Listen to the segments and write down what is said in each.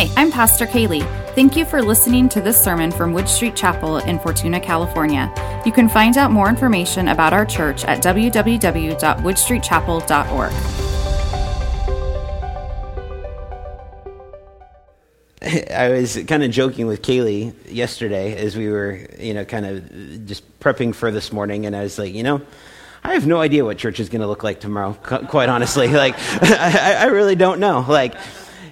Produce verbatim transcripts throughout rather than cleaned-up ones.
Hi, I'm Pastor Kaylee. Thank you for listening to this sermon from Wood Street Chapel in Fortuna, California. You can find out more information about our church at w w w dot wood street chapel dot org. I was kind of joking with Kaylee yesterday as we were, you know, kind of just prepping for this morning, and I was like, you know, I have no idea what church is going to look like tomorrow, quite honestly. Like, I, I really don't know. Like,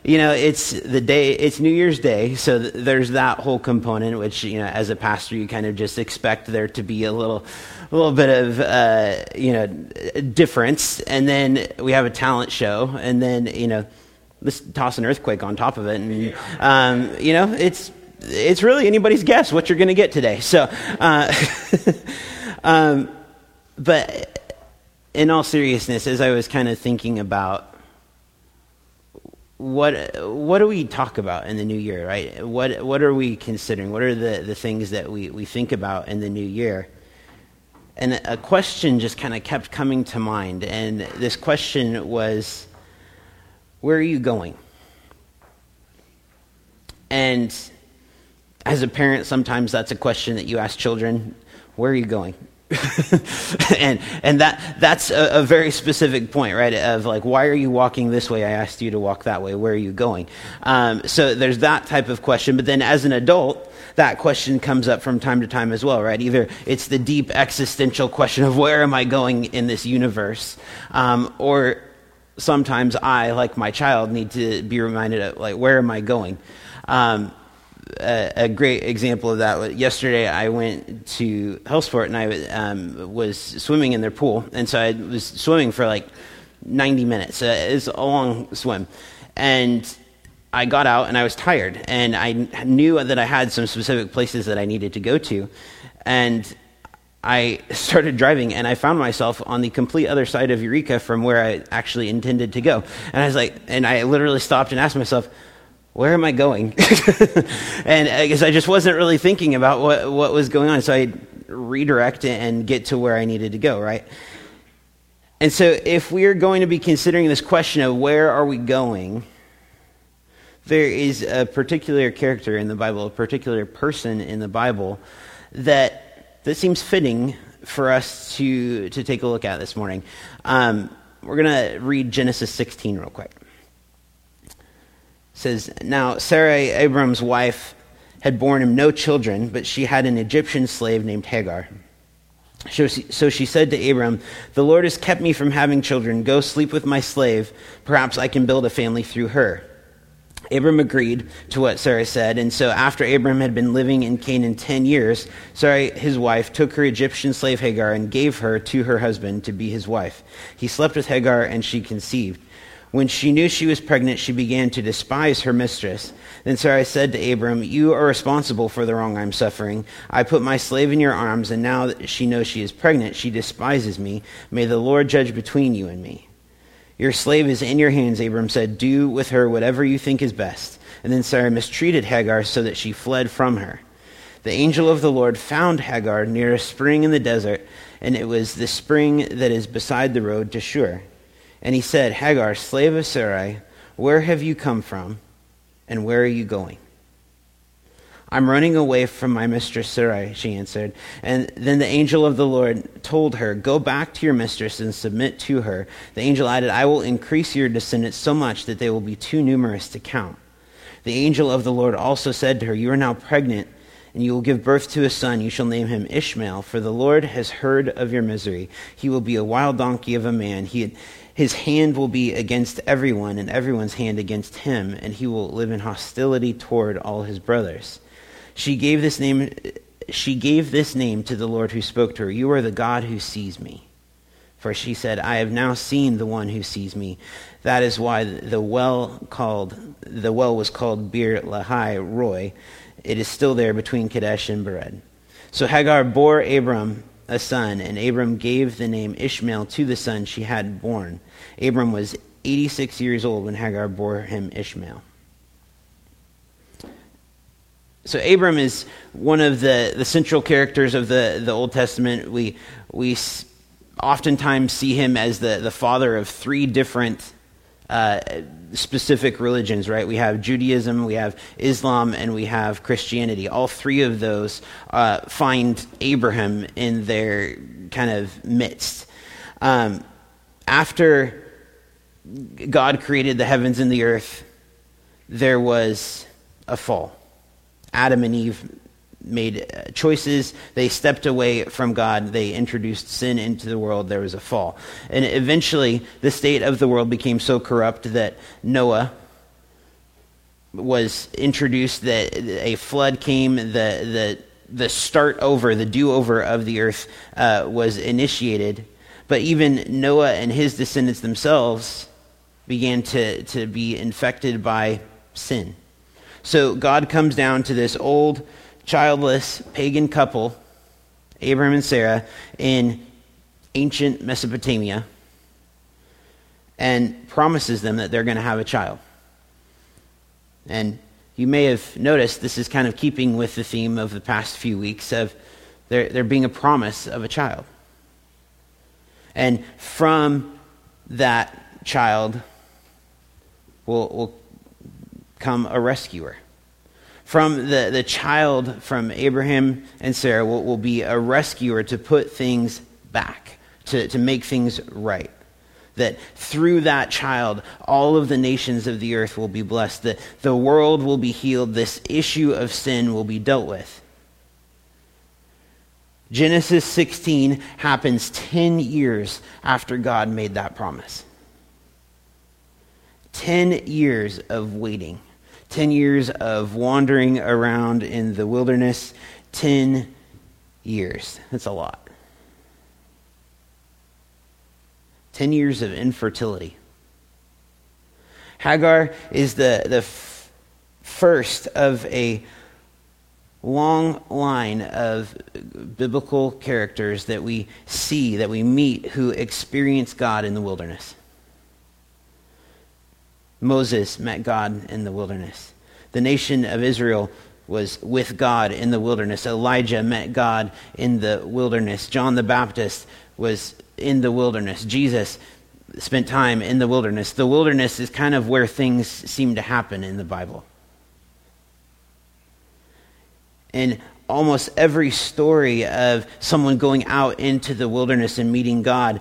you know, it's the day, it's New Year's Day, so th- there's that whole component, which, you know, as a pastor, you kind of just expect there to be a little, a little bit of, uh, you know, difference. And then we have a talent show, and then, you know, let's toss an earthquake on top of it. And, um, you know, it's, it's really anybody's guess what you're going to get today. So, uh, um, But in all seriousness, as I was kind of thinking about what what do we talk about in the new year, right? What what are we considering? What are the, the things that we, we think about in the new year? And a question just kind of kept coming to mind. And this question was, where are you going? And as a parent, sometimes that's a question that you ask children, where are you going? and and that that's a, a very specific point, right? Of like, why are you walking this way? I asked you to walk that way. Where are you going? Um, so there's that type of question. But then as an adult, that question comes up from time to time as well, right? Either it's the deep existential question of where am I going in this universe, um, or sometimes I, like my child, need to be reminded of like, where am I going? Um, A, a great example of that. Yesterday, I went to Hellsport and I um, was swimming in their pool, and so I was swimming for like ninety minutes. Uh, it was a long swim, and I got out and I was tired, and I knew that I had some specific places that I needed to go to, and I started driving, and I found myself on the complete other side of Eureka from where I actually intended to go, and I was like, and I literally stopped and asked myself, where am I going? And I guess I just wasn't really thinking about what, what was going on. So I redirect and get to where I needed to go, right? And so if we are going to be considering this question of where are we going, there is a particular character in the Bible, a particular person in the Bible that that seems fitting for us to, to take a look at this morning. Um, we're going to read Genesis sixteen real quick. It says, now Sarai, Abram's wife, had borne him no children, but she had an Egyptian slave named Hagar. So she, so she said to Abram, the Lord has kept me from having children. Go sleep with my slave. Perhaps I can build a family through her. Abram agreed to what Sarai said, and so after Abram had been living in Canaan ten years, Sarai, his wife, took her Egyptian slave Hagar and gave her to her husband to be his wife. He slept with Hagar, and she conceived. When she knew she was pregnant, she began to despise her mistress. Then Sarai said to Abram, you are responsible for the wrong I'm suffering. I put my slave in your arms, and now that she knows she is pregnant, she despises me. May the Lord judge between you and me. Your slave is in your hands, Abram said. Do with her whatever you think is best. And then Sarai mistreated Hagar so that she fled from her. The angel of the Lord found Hagar near a spring in the desert, and it was the spring that is beside the road to Shur. And he said, Hagar, slave of Sarai, where have you come from, and where are you going? I'm running away from my mistress Sarai, she answered. And then the angel of the Lord told her, go back to your mistress and submit to her. The angel added, I will increase your descendants so much that they will be too numerous to count. The angel of the Lord also said to her, you are now pregnant, and you will give birth to a son. You shall name him Ishmael, for the Lord has heard of your misery. He will be a wild donkey of a man. He had His hand will be against everyone, and everyone's hand against him, and he will live in hostility toward all his brothers. She gave this name she gave this name to the Lord who spoke to her, you are the God who sees me. For she said, I have now seen the one who sees me. That is why the well called the well was called Beer Lahai Roy. It is still there between Kadesh and Bered. So Hagar bore Abram a son, and Abram gave the name Ishmael to the son she had born. Abram was eighty-six years old when Hagar bore him Ishmael. So Abram is one of the, the central characters of the, the Old Testament. We we oftentimes see him as the, the father of three different uh, specific religions, right? We have Judaism, we have Islam, and we have Christianity. All three of those uh, find Abraham in their kind of midst. Um, after God created the heavens and the earth, there was a fall. Adam and Eve made choices. They stepped away from God. They introduced sin into the world. There was a fall. And eventually, the state of the world became so corrupt that Noah was introduced, that a flood came, the the the start over, the do-over of the earth uh, was initiated. But even Noah and his descendants themselves began to, to be infected by sin. So God comes down to this old, childless pagan couple, Abraham and Sarah, in ancient Mesopotamia, and promises them that they're going to have a child. And you may have noticed this is kind of keeping with the theme of the past few weeks of there, there being a promise of a child. And from that child will, will come a rescuer. From the, the child from Abraham and Sarah will, will be a rescuer to put things back, to, to make things right. That through that child, all of the nations of the earth will be blessed. The, the world will be healed. This issue of sin will be dealt with. Genesis sixteen happens ten years after God made that promise. ten years of waiting. ten years of wandering around in the wilderness. ten years. That's a lot. ten years of infertility. Hagar is the, the f- first of a long line of biblical characters that we see, that we meet, who experience God in the wilderness. Moses met God in the wilderness. The nation of Israel was with God in the wilderness. Elijah met God in the wilderness. John the Baptist was in the wilderness. Jesus spent time in the wilderness. The wilderness is kind of where things seem to happen in the Bible. In almost every story of someone going out into the wilderness and meeting God,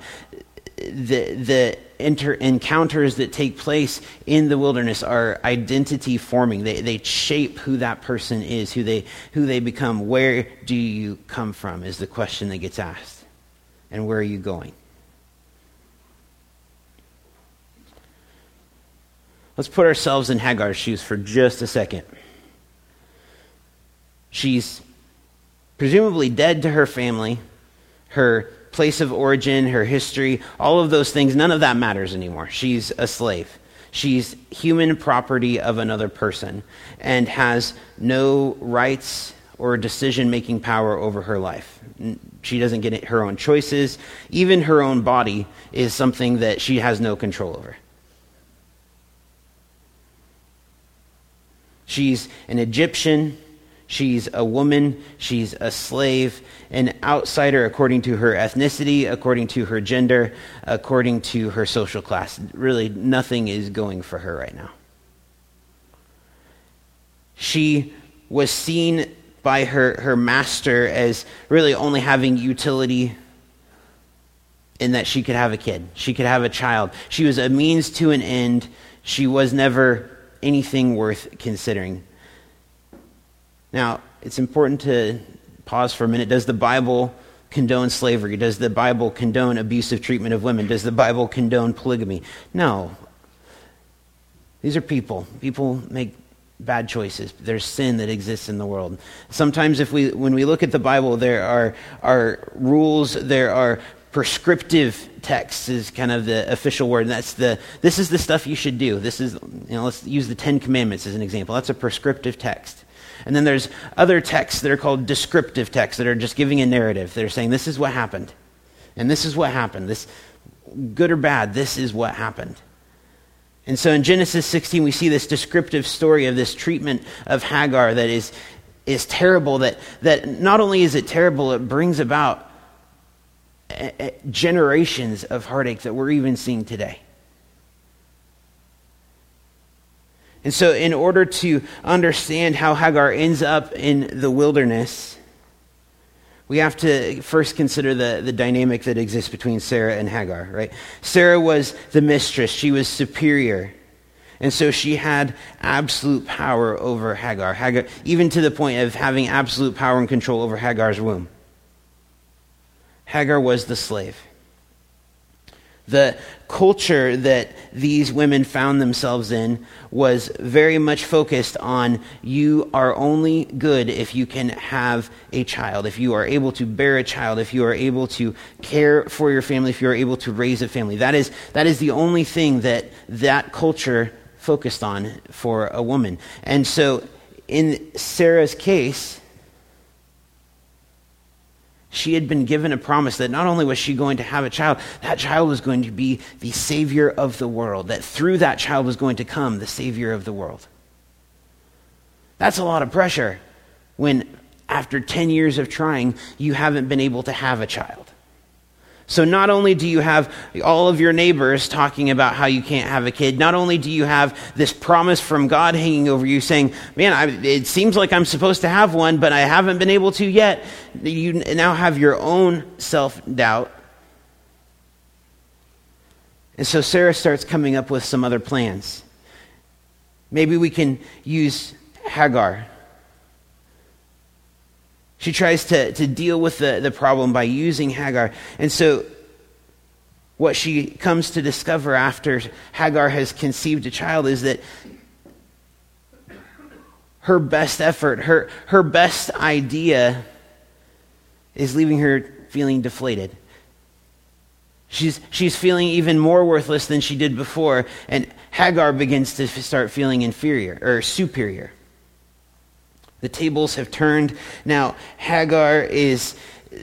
the the Inter- encounters that take place in the wilderness are identity forming. They they shape who that person is, who they who they become. Where do you come from is the question that gets asked. And where are you going? Let's put ourselves in Hagar's shoes for just a second. She's presumably dead to her family, her place of origin, her history, all of those things. None of that matters anymore. She's a slave. She's human property of another person and has no rights or decision-making power over her life. She doesn't get her own choices. Even her own body is something that she has no control over. She's an Egyptian. She's a woman, she's a slave, an outsider according to her ethnicity, according to her gender, according to her social class. Really, nothing is going for her right now. She was seen by her, her master as really only having utility in that she could have a kid. She could have a child. She was a means to an end. She was never anything worth considering. Now, it's important to pause for a minute. Does the Bible condone slavery? Does the Bible condone abusive treatment of women? Does the Bible condone polygamy? No. These are people. People make bad choices. There's sin that exists in the world. Sometimes if we, when we look at the Bible, there are, are rules, there are prescriptive texts is kind of the official word. And that's the, this is the stuff you should do. This is, you know, let's use the Ten Commandments as an example. That's a prescriptive text. And then there's other texts that are called descriptive texts that are just giving a narrative. They're saying, this is what happened. And this is what happened. This, good or bad, this is what happened. And so in Genesis sixteen, we see this descriptive story of this treatment of Hagar that is is terrible, that, that not only is it terrible, it brings about generations of heartache that we're even seeing today. And so in order to understand how Hagar ends up in the wilderness, we have to first consider the, the dynamic that exists between Sarah and Hagar, right? Sarah was the mistress. She was superior. And so she had absolute power over Hagar. Hagar, even to the point of having absolute power and control over Hagar's womb. Hagar was the slave. The culture that these women found themselves in was very much focused on you are only good if you can have a child, if you are able to bear a child, if you are able to care for your family, if you are able to raise a family. That is, that is the only thing that that culture focused on for a woman. And so in Sarah's case, she had been given a promise that not only was she going to have a child, that child was going to be the Savior of the world, that through that child was going to come the Savior of the world. That's a lot of pressure when after ten years of trying, you haven't been able to have a child. So not only do you have all of your neighbors talking about how you can't have a kid, not only do you have this promise from God hanging over you saying, man, I, it seems like I'm supposed to have one, but I haven't been able to yet. You now have your own self-doubt. And so Sarah starts coming up with some other plans. Maybe we can use Hagar. She tries to, to deal with the, the problem by using Hagar. And so what she comes to discover after Hagar has conceived a child is that her best effort, her, her best idea is leaving her feeling deflated. She's, she's feeling even more worthless than she did before, and Hagar begins to start feeling inferior or superior. The tables have turned. Now, Hagar is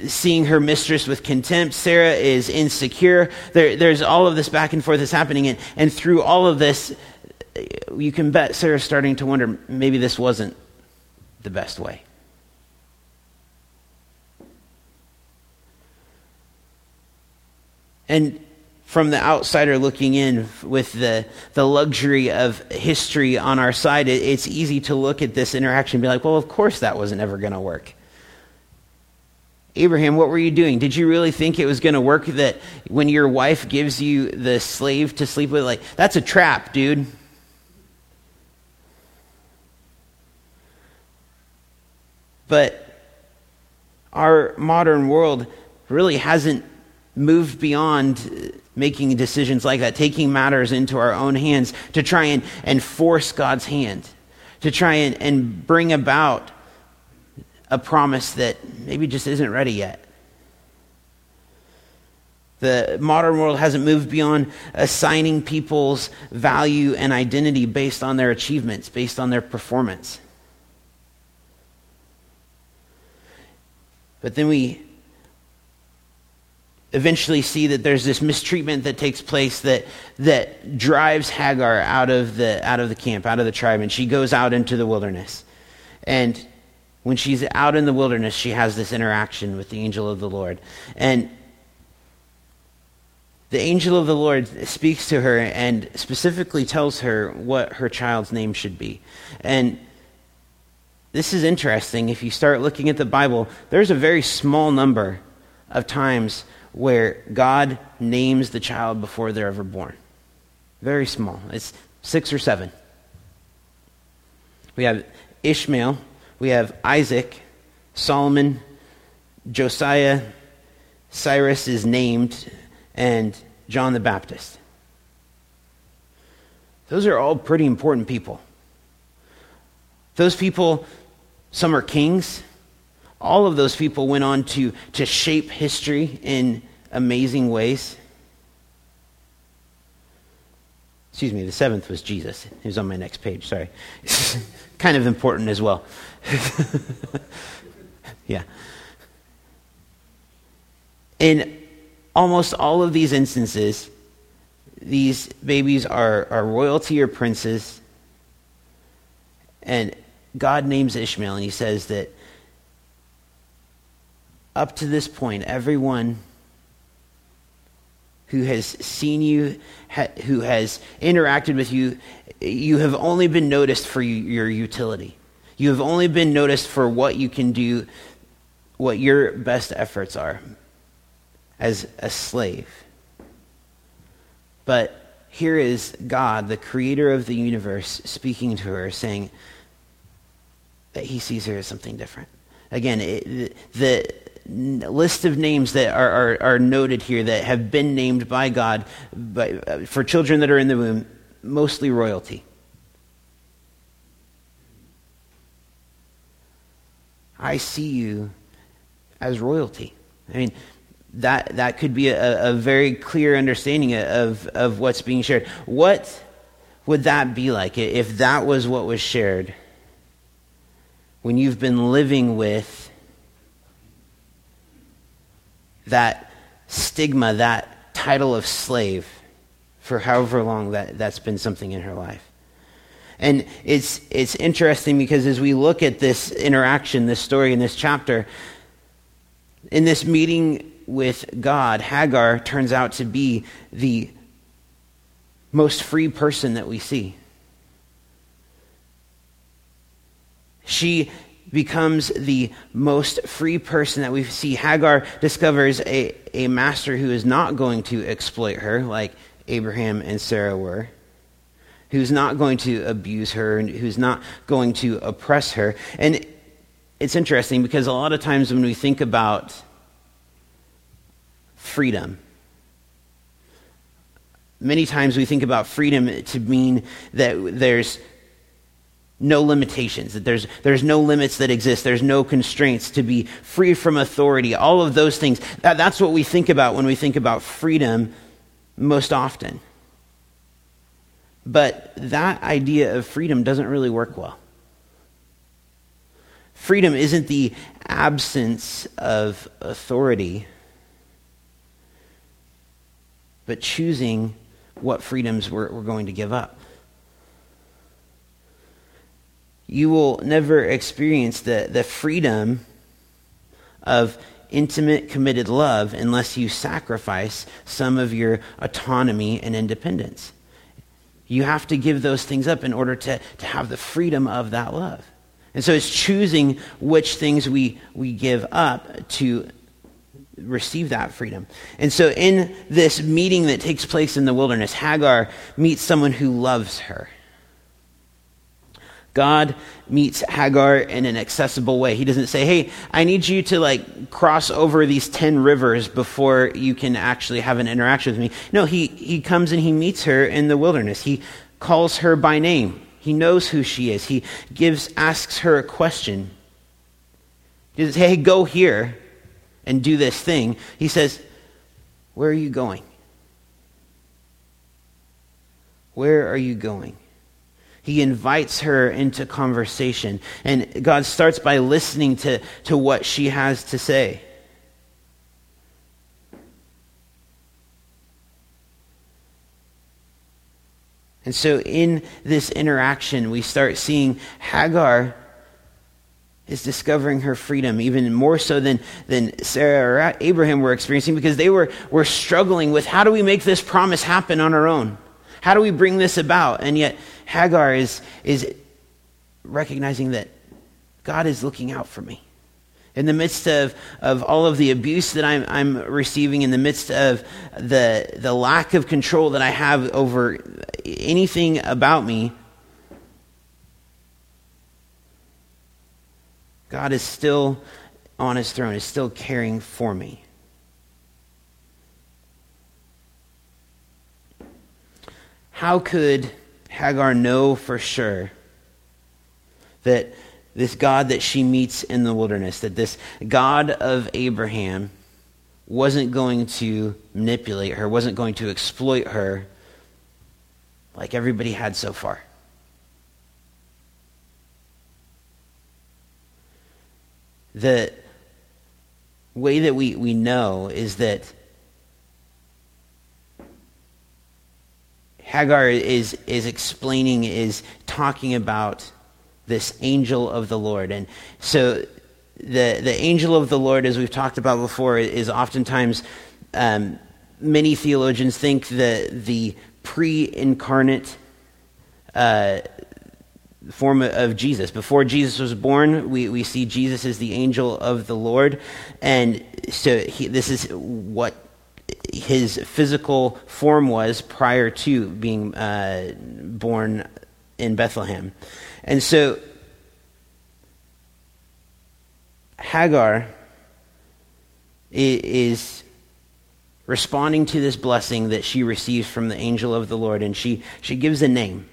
seeing her mistress with contempt. Sarah is insecure. There, there's all of this back and forth that's happening. And, and through all of this, you can bet Sarah's starting to wonder, maybe this wasn't the best way. And from the outsider looking in, with the, the luxury of history on our side, it, it's easy to look at this interaction and be like, well, of course that wasn't ever going to work. Abraham, what were you doing? Did you really think it was going to work that when your wife gives you the slave to sleep with? Like, that's a trap, dude. But our modern world really hasn't moved beyond making decisions like that, taking matters into our own hands to try and, and force God's hand, to try and, and bring about a promise that maybe just isn't ready yet. The modern world hasn't moved beyond assigning people's value and identity based on their achievements, based on their performance. But then we eventually see that there's this mistreatment that takes place that that drives Hagar out of the out of the camp, out of the tribe, and she goes out into the wilderness. And when she's out in the wilderness, she has this interaction with the angel of the Lord. And the angel of the Lord speaks to her and specifically tells her what her child's name should be. And this is interesting. If you start looking at the Bible, there's a very small number of times where God names the child before they're ever born. Very small. It's six or seven. We have Ishmael, we have Isaac, Solomon, Josiah, Cyrus is named, and John the Baptist. Those are all pretty important people. Those people, some are kings. All of those people went on to, to shape history in amazing ways. Excuse me, the seventh was Jesus. He was on my next page, sorry. Kind of important as well. Yeah. In almost all of these instances, these babies are, are royalty or princes. And God names Ishmael, and he says that up to this point, everyone who has seen you, ha- who has interacted with you. You have only been noticed for your utility. You have only been noticed for what you can do, what your best efforts are as a slave. But here is God, the creator of the universe, speaking to her, saying that he sees her as something different. Again, it, the list of names that are, are, are noted here that have been named by God by, uh, for children that are in the womb, mostly royalty. I see you as royalty. I mean, that that could be a, a very clear understanding of, of what's being shared. What would that be like if that was what was shared when you've been living with that stigma, that title of slave for however long that, that's been something in her life? And it's it's interesting because as we look at this interaction, this story in this chapter, in this meeting with God, Hagar turns out to be the most free person that we see. She becomes the most free person that we see. Hagar discovers a, a master who is not going to exploit her like Abraham and Sarah were, who's not going to abuse her, and who's not going to oppress her. And it's interesting because a lot of times when we think about freedom, many times we think about freedom to mean that there's no limitations, that there's there's no limits that exist, there's no constraints, to be free from authority, all of those things. That, that's what we think about when we think about freedom most often. But that idea of freedom doesn't really work well. Freedom isn't the absence of authority, but choosing what freedoms we're, we're going to give up. You will never experience the, the freedom of intimate, committed love unless you sacrifice some of your autonomy and independence. You have to give those things up in order to, to have the freedom of that love. And so it's choosing which things we, we give up to receive that freedom. And so in this meeting that takes place in the wilderness, Hagar meets someone who loves her. God meets Hagar in an accessible way. He doesn't say, hey, I need you to like cross over these ten rivers before you can actually have an interaction with me. No, he, he comes and he meets her in the wilderness. He calls her by name. He knows who she is. He gives asks her a question. He doesn't say, hey, go here and do this thing. He says, where are you going? Where are you going? He invites her into conversation. And God starts by listening to, to what she has to say. And so in this interaction, we start seeing Hagar is discovering her freedom even more so than, than Sarah or Abraham were experiencing, because they were, were struggling with how do we make this promise happen on our own? How do we bring this about? And yet Hagar is is recognizing that God is looking out for me. In the midst of, of all of the abuse that I'm I'm receiving, in the midst of the the lack of control that I have over anything about me, God is still on his throne, is still caring for me. How could Hagar know for sure that this God that she meets in the wilderness, that this God of Abraham wasn't going to manipulate her, wasn't going to exploit her like everybody had so far? The way that we, we know is that Hagar is is explaining, is talking about this angel of the Lord. And so the the angel of the Lord, as we've talked about before, is oftentimes um, many theologians think that the pre-incarnate uh, form of Jesus. Before Jesus was born, we, we see Jesus as the angel of the Lord. And so he, this is what his physical form was prior to being uh, born in Bethlehem. And so Hagar is responding to this blessing that she receives from the angel of the Lord, and she, she gives a name.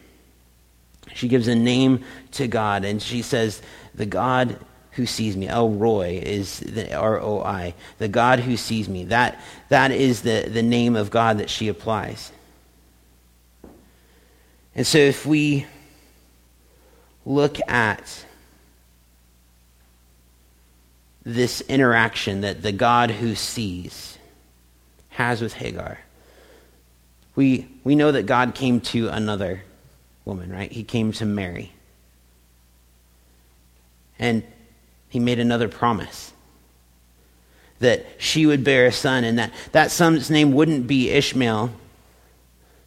She gives a name to God, and she says, the God who sees me, El Roy is the R O I, the God who sees me. That, that is the, the name of God that she applies. And so if we look at this interaction that the God who sees has with Hagar, we we know that God came to another woman, right? He came to Mary. And he made another promise, that she would bear a son, and that, that son's name wouldn't be Ishmael,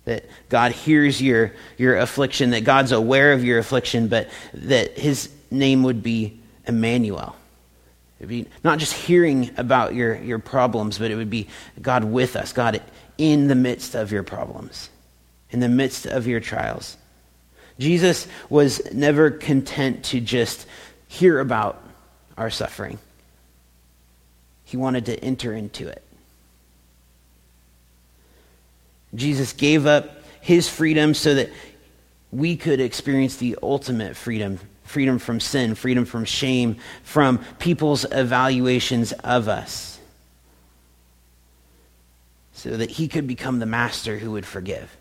that God hears your, your affliction, that God's aware of your affliction, but that his name would be Emmanuel. It would be not just hearing about your, your problems, but it would be God with us, God in the midst of your problems, in the midst of your trials. Jesus was never content to just hear about our suffering. He wanted to enter into it. Jesus gave up his freedom so that we could experience the ultimate freedom freedom from sin, freedom from shame, from people's evaluations of us, so that he could become the master who would forgive.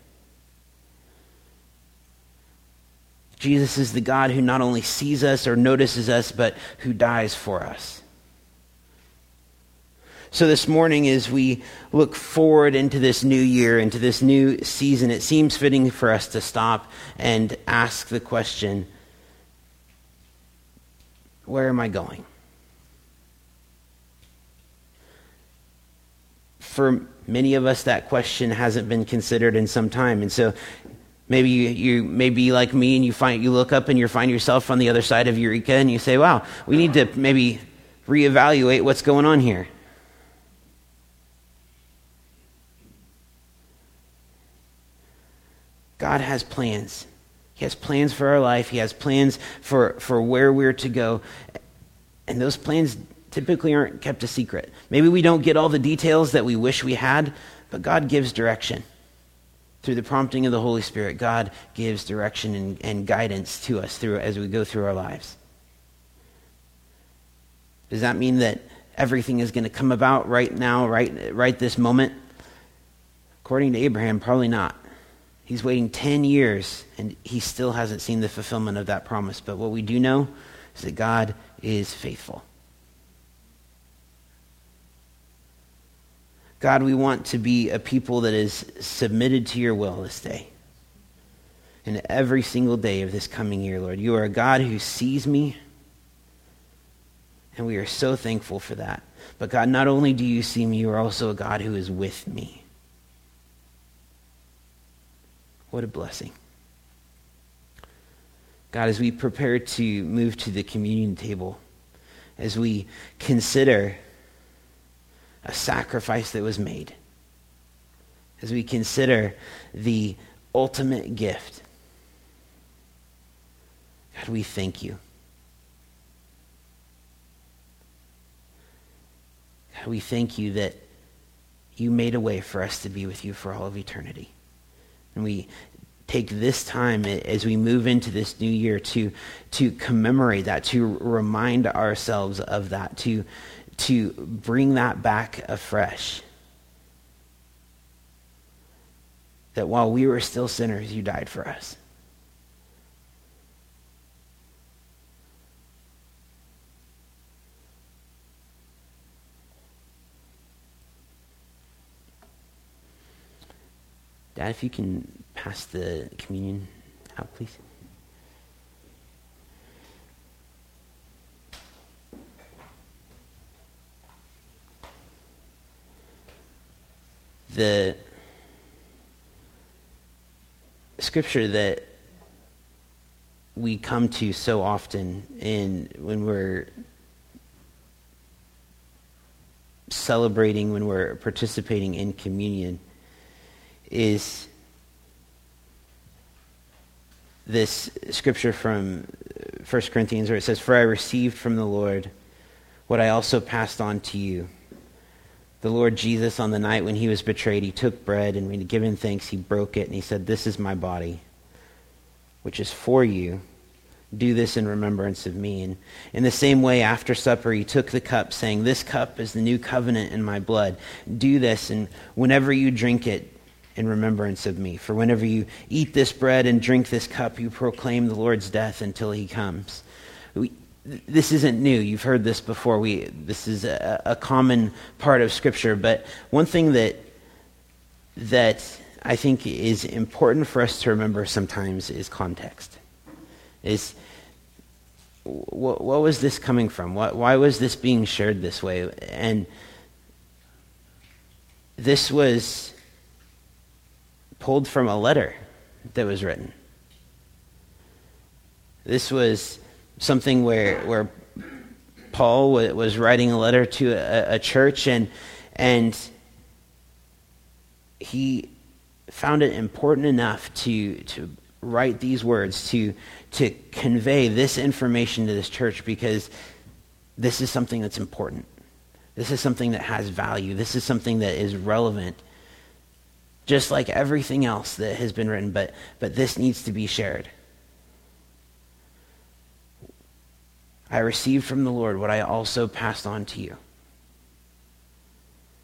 Jesus is the God who not only sees us or notices us, but who dies for us. So this morning, as we look forward into this new year, into this new season, it seems fitting for us to stop and ask the question, where am I going? For many of us, that question hasn't been considered in some time. And so maybe you, you may be like me, and you find you look up and you find yourself on the other side of Eureka, and you say, wow, we need to maybe reevaluate what's going on here. God has plans. He has plans for our life. He has plans for, for where we're to go. And those plans typically aren't kept a secret. Maybe we don't get all the details that we wish we had, but God gives direction. Through the prompting of the Holy Spirit, God gives direction and, and guidance to us through as we go through our lives. Does that mean that everything is going to come about right now, right, right this moment? According to Abraham, probably not. He's waiting ten years, and he still hasn't seen the fulfillment of that promise. But what we do know is that God is faithful. God, we want to be a people that is submitted to your will this day. And every single day of this coming year, Lord, you are a God who sees me, and we are so thankful for that. But God, not only do you see me, you are also a God who is with me. What a blessing. God, as we prepare to move to the communion table, as we consider a sacrifice that was made, as we consider the ultimate gift, God, we thank you. God, we thank you that you made a way for us to be with you for all of eternity. And we take this time as we move into this new year to to commemorate that, to remind ourselves of that, to to bring that back afresh. That while we were still sinners, you died for us. Dad, if you can pass the communion out, please. the scripture that we come to so often in when we're celebrating, when we're participating in communion, is this scripture from First Corinthians where it says, "For I received from the Lord what I also passed on to you. The Lord Jesus, on the night when he was betrayed, he took bread, and when he had given thanks, he broke it, and he said, 'This is my body, which is for you. Do this in remembrance of me.' And in the same way, after supper, he took the cup, saying, 'This cup is the new covenant in my blood. Do this, and whenever you drink it, in remembrance of me. For whenever you eat this bread and drink this cup, you proclaim the Lord's death until he comes.'" We, this isn't new. You've heard this before. We this is a, a common part of Scripture. But one thing that that I think is important for us to remember sometimes is context. Is what, what was this coming from? What, why was this being shared this way? And this was pulled from a letter that was written. This was something where where Paul w- was writing a letter to a, a church, and and he found it important enough to to write these words to to convey this information to this church, because this is something that's important. This is something that has value. This is something that is relevant. Just like everything else that has been written, but but this needs to be shared. "I received from the Lord what I also passed on to you.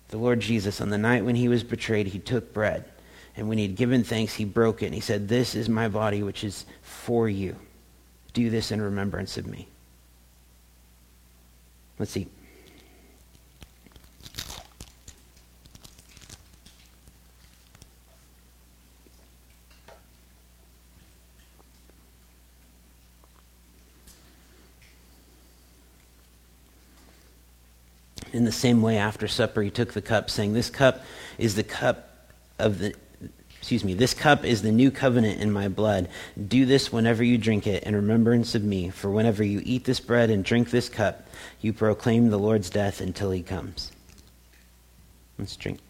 The Lord Jesus, on the night when he was betrayed, he took bread, and when he had given thanks, he broke it, and he said, 'This is my body, which is for you. Do this in remembrance of me.'" Let's see. "In the same way, after supper, he took the cup, saying, 'This cup is the cup of the, excuse me, this cup is the new covenant in my blood. Do this whenever you drink it in remembrance of me. For whenever you eat this bread and drink this cup, you proclaim the Lord's death until he comes.'" Let's drink.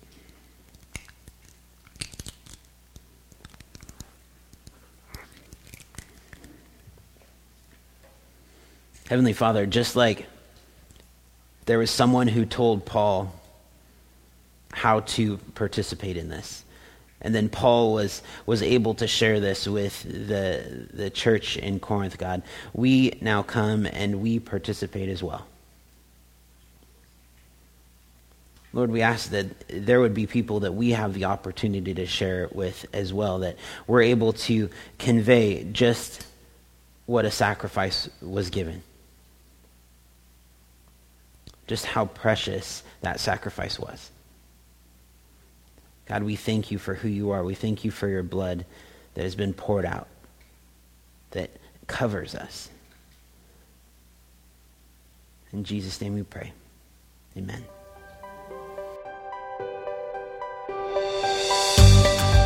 Heavenly Father, just like there was someone who told Paul how to participate in this, and then Paul was was able to share this with the the church in Corinth, God, we now come and we participate as well. Lord, we ask that there would be people that we have the opportunity to share it with as well, that we're able to convey just what a sacrifice was given. Just how precious that sacrifice was. God, we thank you for who you are. We thank you for your blood that has been poured out, that covers us. In Jesus' name we pray. Amen.